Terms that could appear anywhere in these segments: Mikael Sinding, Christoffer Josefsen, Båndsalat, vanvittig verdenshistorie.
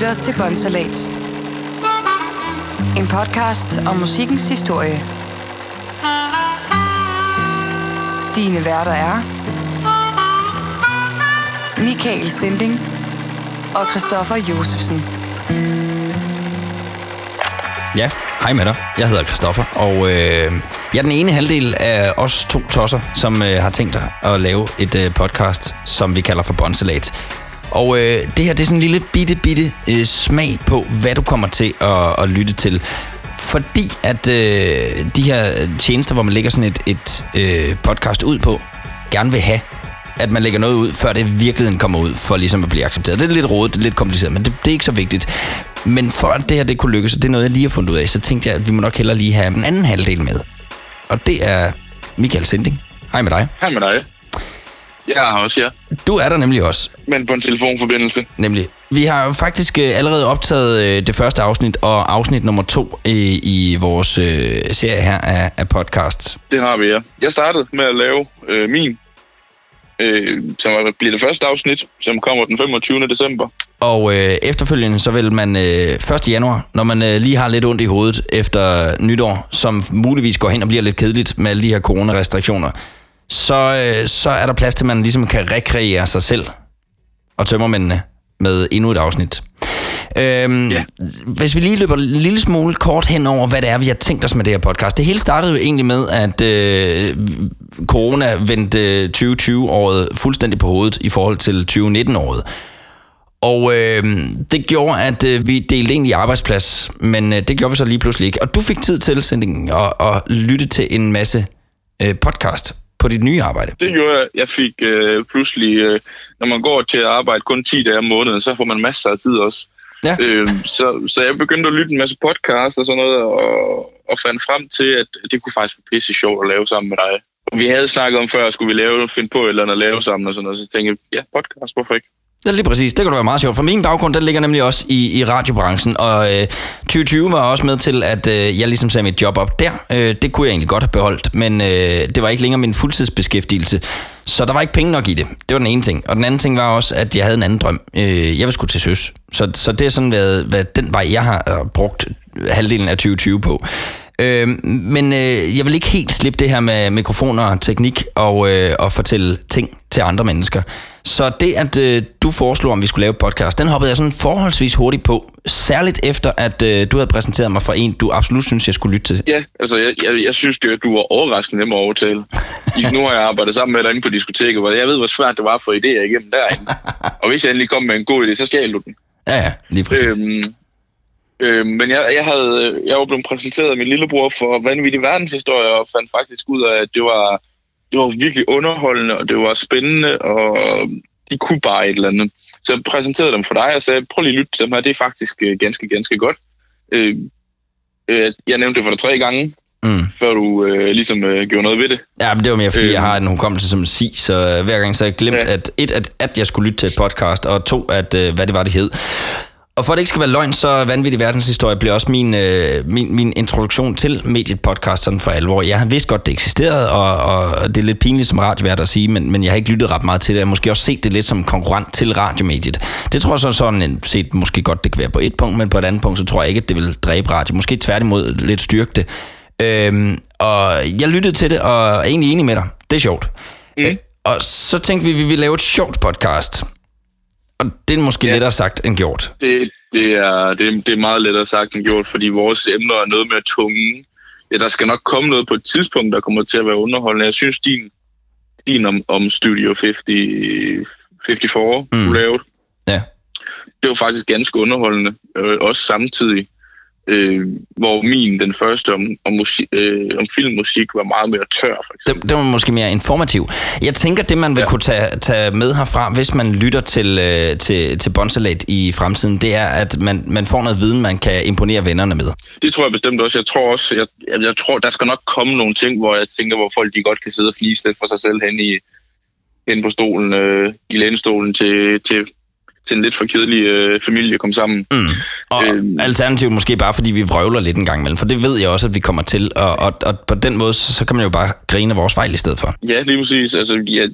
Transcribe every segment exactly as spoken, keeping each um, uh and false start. lytter til Båndsalat. En podcast om musikkens historie. Dine værter er Mikael Sinding og Christoffer Josefsen. Ja, hej med dig. Jeg hedder Christoffer, og øh, jeg er den ene halvdel af os to tosser, som øh, har tænkt at lave et øh, podcast, som vi kalder for Båndsalat. Og øh, det her, det er sådan en lille bitte, bitte øh, smag på, hvad du kommer til at, at lytte til. Fordi at øh, de her tjenester, hvor man lægger sådan et, et øh, podcast ud på, gerne vil have, at man lægger noget ud, før det virkelig kommer ud, for ligesom at blive accepteret. Det er lidt rodet, det er lidt kompliceret, men det, det er ikke så vigtigt. Men for at det her det kunne lykkes, og det er noget, jeg lige har fundet ud af, så tænkte jeg, at vi må nok hellere lige have en anden halvdel med. Og det er Mikael Sinding. Hej med dig. Hej med dig. Jeg er også, ja. Du er der nemlig også. Men på en telefonforbindelse. Nemlig. Vi har faktisk allerede optaget det første afsnit, og afsnit nummer to i, i vores serie her af, af podcast. Det har vi, ja. Jeg startede med at lave øh, min, øh, som bliver det første afsnit, som kommer den femogtyvende december. Og øh, efterfølgende, så vil man øh, første januar, når man øh, lige har lidt ondt i hovedet efter nytår, som muligvis går hen og bliver lidt kedeligt med alle de her coronarestriktioner, så, øh, så er der plads til, at man ligesom kan rekreere sig selv og tømmermændene med endnu et afsnit. Øhm, yeah. Hvis vi lige løber en lille smule kort hen over, hvad det er, vi har tænkt os med det her podcast. Det hele startede jo egentlig med, at øh, corona vendte tyve tyve-året fuldstændig på hovedet i forhold til tyve nitten-året. Og øh, det gjorde, at øh, vi delte egentlig arbejdsplads, men øh, det gjorde vi så lige pludselig ikke. Og du fik tid til, Sinding, at, at lytte til en masse øh, podcast på dit nye arbejde. Det gjorde jeg. Jeg fik øh, pludselig, øh, når man går til at arbejde kun ti dage om måneden, så får man masser af tid også. Ja. Øh, så, så jeg begyndte at lytte en masse podcast og sådan noget, og, og fandt frem til, at det kunne faktisk være pisse sjovt at lave sammen med dig. Vi havde snakket om før, skulle vi lave, finde på et eller andet at lave sammen og sådan noget, så tænkte jeg, ja, podcast, hvorfor ikke? Ja, lige præcis. Det kunne da være meget sjovt. For min baggrund, der ligger nemlig også i, i radiobranchen, og øh, tyve tyve var også med til, at øh, jeg ligesom sagde mit job op der. Øh, det kunne jeg egentlig godt have beholdt, men øh, det var ikke længere min fuldtidsbeskæftigelse, så der var ikke penge nok i det. Det var den ene ting. Og den anden ting var også, at jeg havde en anden drøm. Øh, jeg var sgu til søs, så, så det er sådan været, hvad den vej, jeg har brugt halvdelen af tyve tyve på. Øh, men øh, jeg vil ikke helt slippe det her med mikrofoner og teknik og, øh, og fortælle ting til andre mennesker. Så det, at øh, du foreslog, om vi skulle lave podcast, den hoppede jeg sådan forholdsvis hurtigt på. Særligt efter, at øh, du havde præsenteret mig for en, du absolut synes, jeg skulle lytte til. Ja, altså jeg, jeg, jeg synes jo, at du var overraskende nem at overtale. Nu har jeg arbejdet sammen med dig inde på diskoteket, hvor jeg ved, hvor svært det var at få idéer igennem derinde. Og hvis jeg endelig kom med en god idé, så skal jeg lukke den. Ja, ja, lige præcis. Øhm, øhm, men jeg, jeg, havde, jeg var blevet præsenteret af min lillebror for vanvittig verdenshistorie, og fandt faktisk ud af, at det var... Det var virkelig underholdende, og det var spændende, og de kunne bare et eller andet. Så jeg præsenterede dem for dig og sagde, prøv lige at lytte til dem her, det er faktisk ganske, ganske godt. Øh, øh, jeg nævnte det for dig tre gange, mm. før du øh, ligesom øh, gjorde noget ved det. Ja, men det var mere, fordi øh, jeg har en hukommelse som sig, så hver gang så jeg glemt, ja. at et, at, at jeg skulle lytte til et podcast, og to, at øh, hvad det var, det hed. Og for at det ikke skal være løgn, så vanvittig verdenshistorie bliver også min, øh, min, min introduktion til mediet podcast sådan for alvor. Jeg har vidst godt, det eksisterede, og, og det er lidt pinligt som radiovært at sige, men, men jeg har ikke lyttet ret meget til det. Jeg har måske også set det lidt som konkurrent til radiomediet. Det tror jeg så sådan set måske godt, det kan være på et punkt, men på et andet punkt, så tror jeg ikke, at det vil dræbe radio. Måske tværtimod lidt styrke det. Øhm, og jeg lyttede til det, og er egentlig enig med dig. Det er sjovt. Mm. Øh, og så tænkte vi, at vi ville lave et sjovt podcast. Og det er måske ja. lettere sagt end gjort. Det, det, er, det, det er meget lettere sagt end gjort, fordi vores emner er noget mere tunge. Ja, der skal nok komme noget på et tidspunkt, der kommer til at være underholdende. Jeg synes, din, din om, om Studio femoghalvfjerds, mm. du lavede, ja. det var faktisk ganske underholdende. Øh, også samtidig, øh, hvor min, den første om, om, musik, øh, om filmmusik, var meget mere tør. For det, det var måske mere informativ. Jeg tænker, det man vil ja. kunne tage, tage med herfra, hvis man lytter til, øh, til, til Båndsalat i fremtiden, det er, at man, man får noget viden, man kan imponere vennerne med. Det tror jeg bestemt også. Jeg tror også, jeg, jeg, jeg tror, der skal nok komme nogle ting, hvor jeg tænker, hvor folk de godt kan sidde og flise lidt for sig selv hen i hen på stolen, øh, i lænestolen til... til til en lidt for kedelig øh, familie kom sammen. Mm. Og øhm. alternativt måske bare, fordi vi vrøvler lidt en gang imellem, for det ved jeg også, at vi kommer til, og, og, og på den måde, så, så kan man jo bare grine vores fejl i stedet for. Ja, lige præcis. Altså, ja,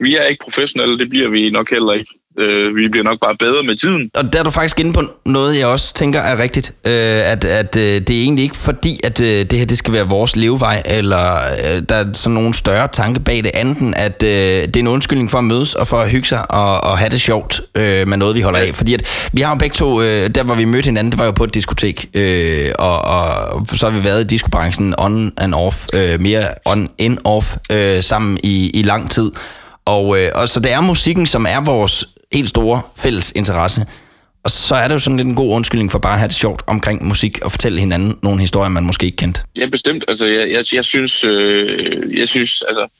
vi er ikke professionelle, det bliver vi nok heller ikke. Øh, vi bliver nok bare bedre med tiden. Og der er du faktisk inde på noget, jeg også tænker er rigtigt. Øh, at at øh, det er egentlig ikke fordi, at øh, det her det skal være vores levevej, eller øh, der er sådan nogle større tanke bag det anden, at øh, det er en undskyldning for at mødes og for at hygge sig og, og have det sjovt øh, med noget, vi holder af. Fordi at vi har jo begge to, øh, der hvor vi mødte hinanden, det var jo på et diskotek, øh, og, og så har vi været i diskobranchen on and off, øh, mere on and off, øh, sammen i, i lang tid. Og, øh, og så det er musikken, som er vores helt store fælles interesse. Og så er det jo sådan lidt en god undskyldning for bare at have det sjovt omkring musik og fortælle hinanden nogle historier, man måske ikke kendte. Ja, bestemt. Altså, jeg, jeg, jeg synes, øh, jeg synes, altså,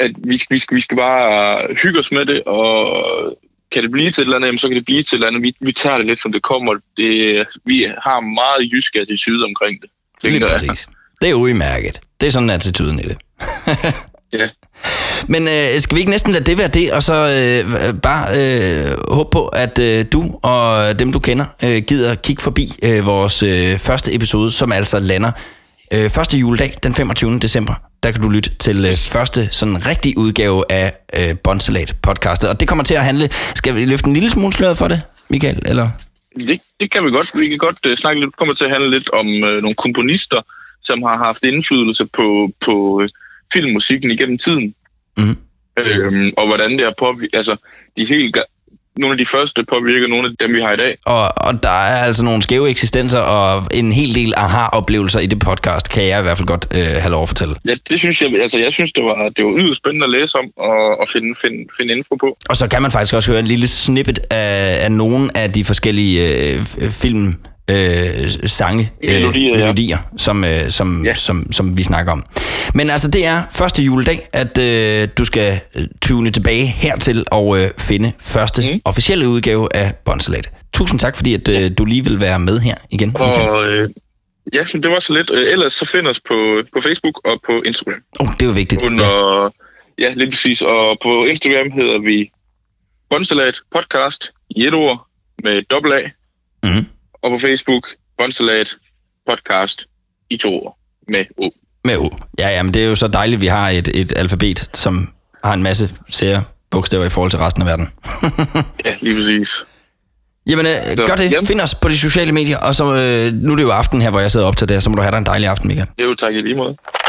at vi, vi, vi skal bare hygge os med det, og kan det blive til et eller andet, jamen, så kan det blive til et eller andet. Vi, vi tager det lidt, som det kommer. Det, vi har meget jysk attitude omkring det. Lige præcis. Det er udmærket. Det er sådan attituden i det. Ja. Men øh, skal vi ikke næsten lade det være det, og så øh, bare øh, håbe på, at øh, du og dem, du kender, øh, gider kigge forbi øh, vores øh, første episode, som altså lander øh, første juledag, den femogtyvende december. Der kan du lytte til øh, første sådan rigtig udgave af øh, Båndsalat-podcastet. Og det kommer til at handle... Skal vi løfte en lille smule sløret for det, Mikael? Eller? Det, det kan vi godt. Vi kan godt øh, snakke lidt. Det kommer til at handle lidt om øh, nogle komponister, som har haft indflydelse på... på øh, filmmusikken igennem tiden. Mm-hmm. Øhm, og hvordan det har påvirket... Altså, de helt... Nogle af de første påvirker nogle af dem, vi har i dag. Og, og der er altså nogle skæve eksistenser og en hel del aha-oplevelser i det podcast, kan jeg i hvert fald godt øh, have lov at fortælle. Ja, det synes jeg... Altså, jeg synes, det var, det var yderst spændende at læse om og, og finde, finde, finde info på. Og så kan man faktisk også høre en lille snippet af, af nogle af de forskellige øh, film... Øh, sange, øh, melodier, melodier ja. som, øh, som, ja. som, som vi snakker om. Men altså, det er første juledag, at øh, du skal tune tilbage hertil og øh, finde første mm. officielle udgave af Båndsalat. Tusind tak, fordi at, øh, du lige vil være med her igen. Og, øh, ja, det var så lidt. Ellers så find os på, på Facebook og på Instagram. Åh, oh, det var vigtigt. Under, ja. ja, lige præcis. Og på Instagram hedder vi Båndsalat Podcast i et ord med dobbelt A. Mhm. Og på Facebook, Båndsalat Podcast i to år med O. Med O. Ja, ja, men det er jo så dejligt, at vi har et, et alfabet, som har en masse sære bogstaver i forhold til resten af verden. Ja, lige præcis. Jamen, øh, så, gør det. Jamen. Find os på de sociale medier, og så øh, nu er det jo aften her, hvor jeg sidder op til det, så må du have dig en dejlig aften, Mikael. Det er jo tak i lige måde.